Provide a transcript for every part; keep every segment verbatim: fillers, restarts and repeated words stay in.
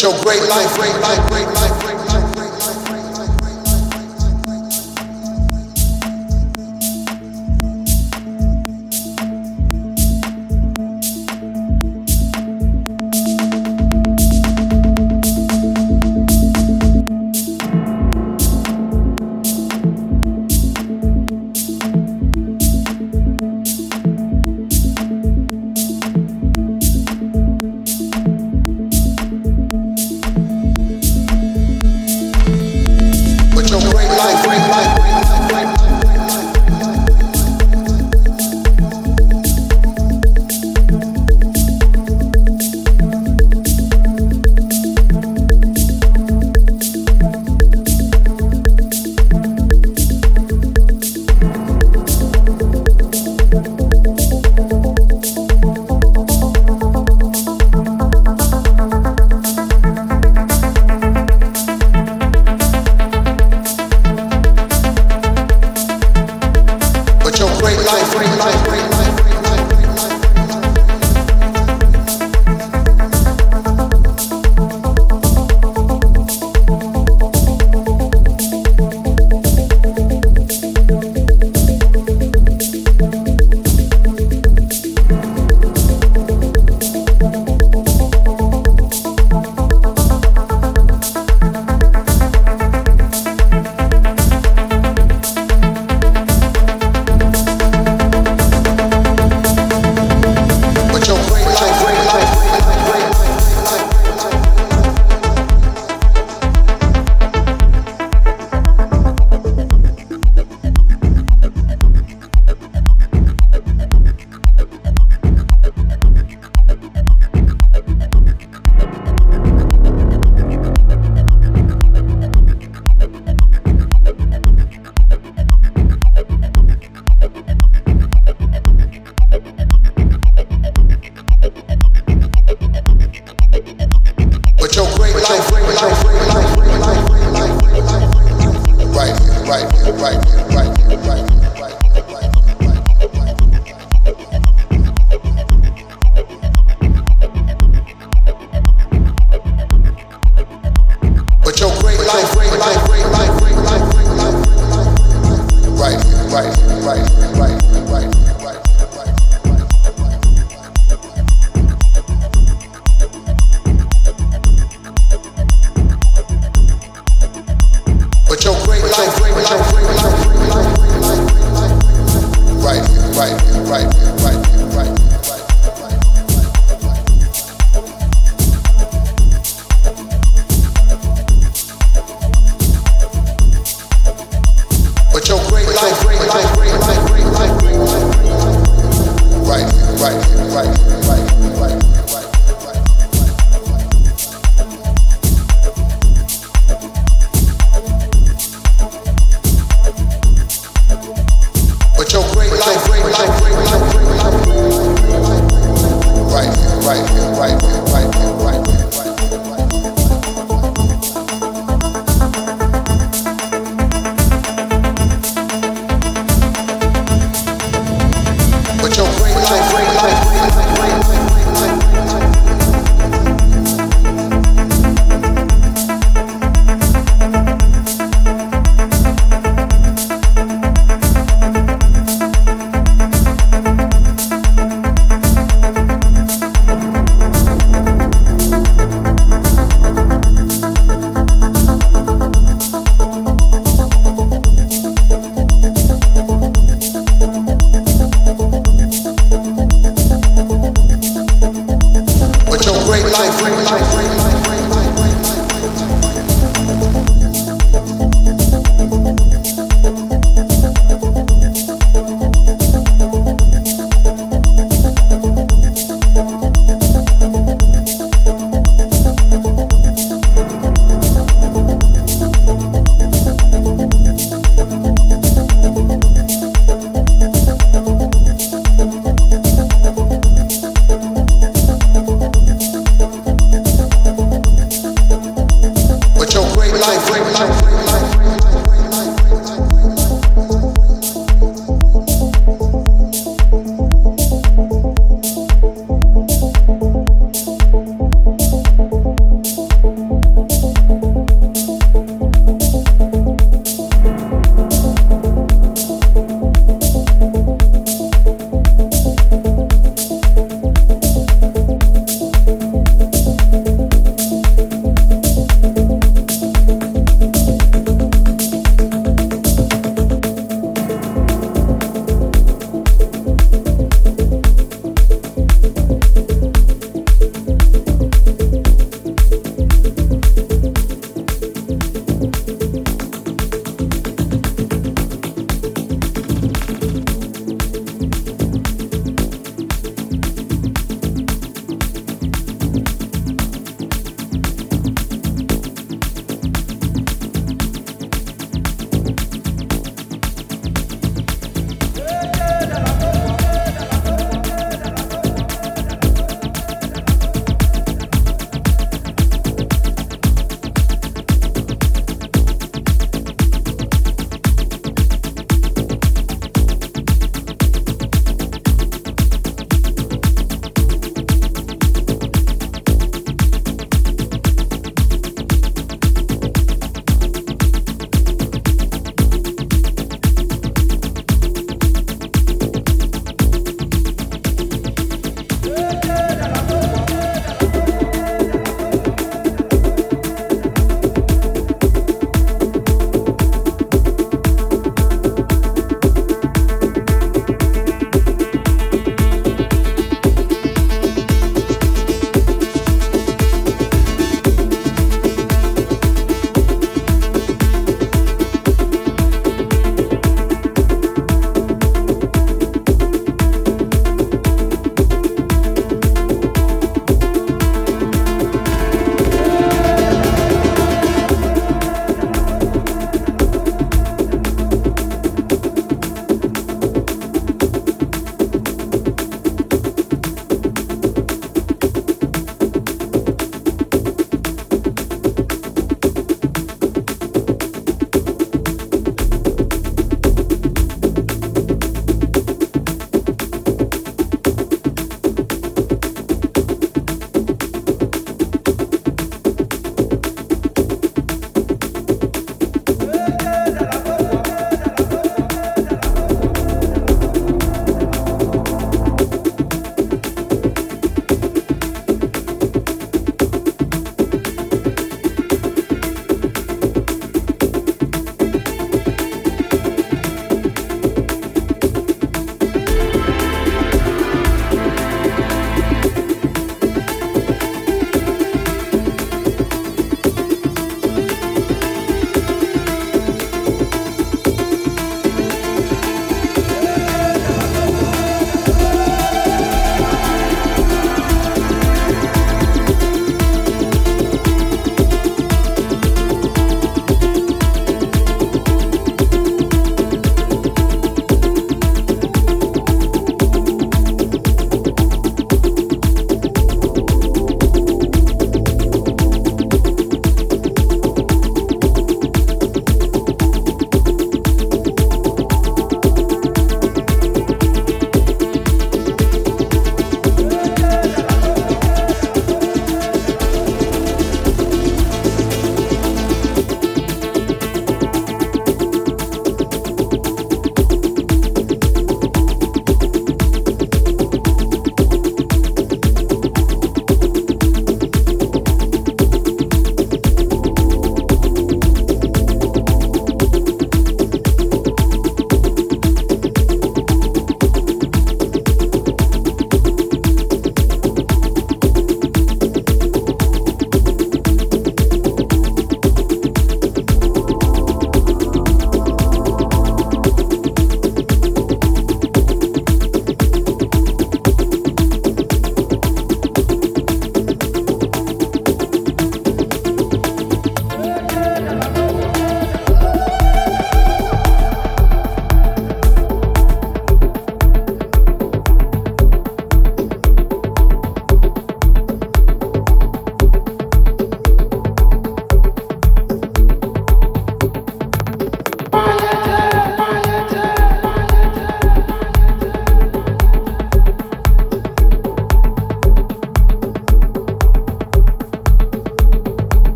with your great life, great life, great life, great life, great life, great life, great life.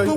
Boy,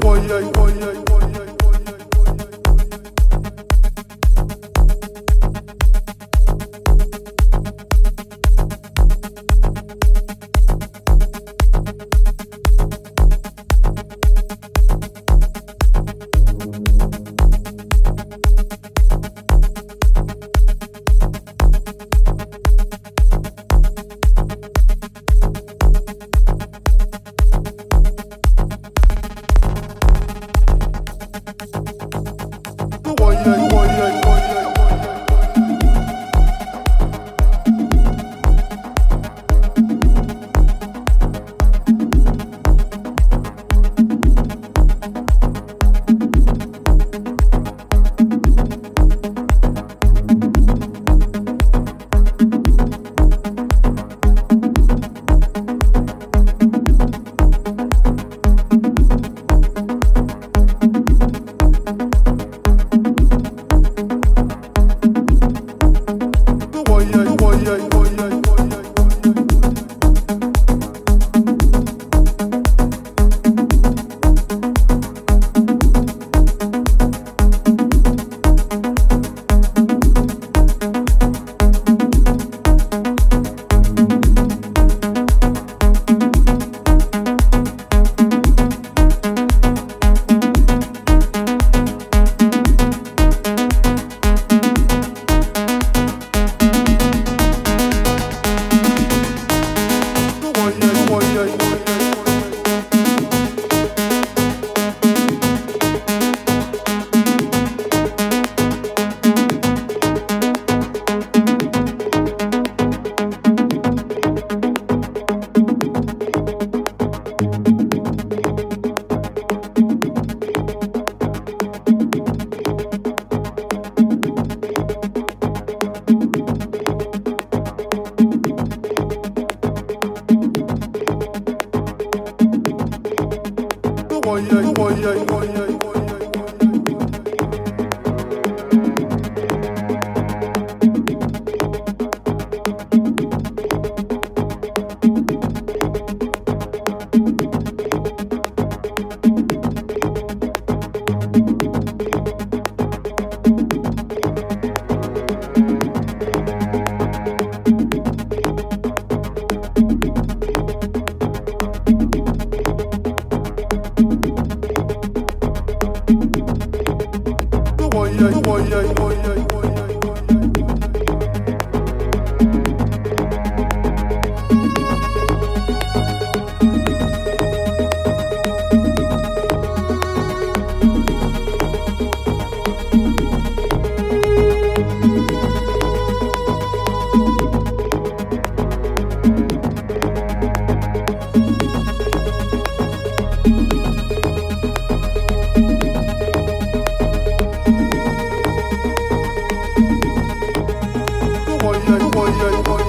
boy, boy, boy.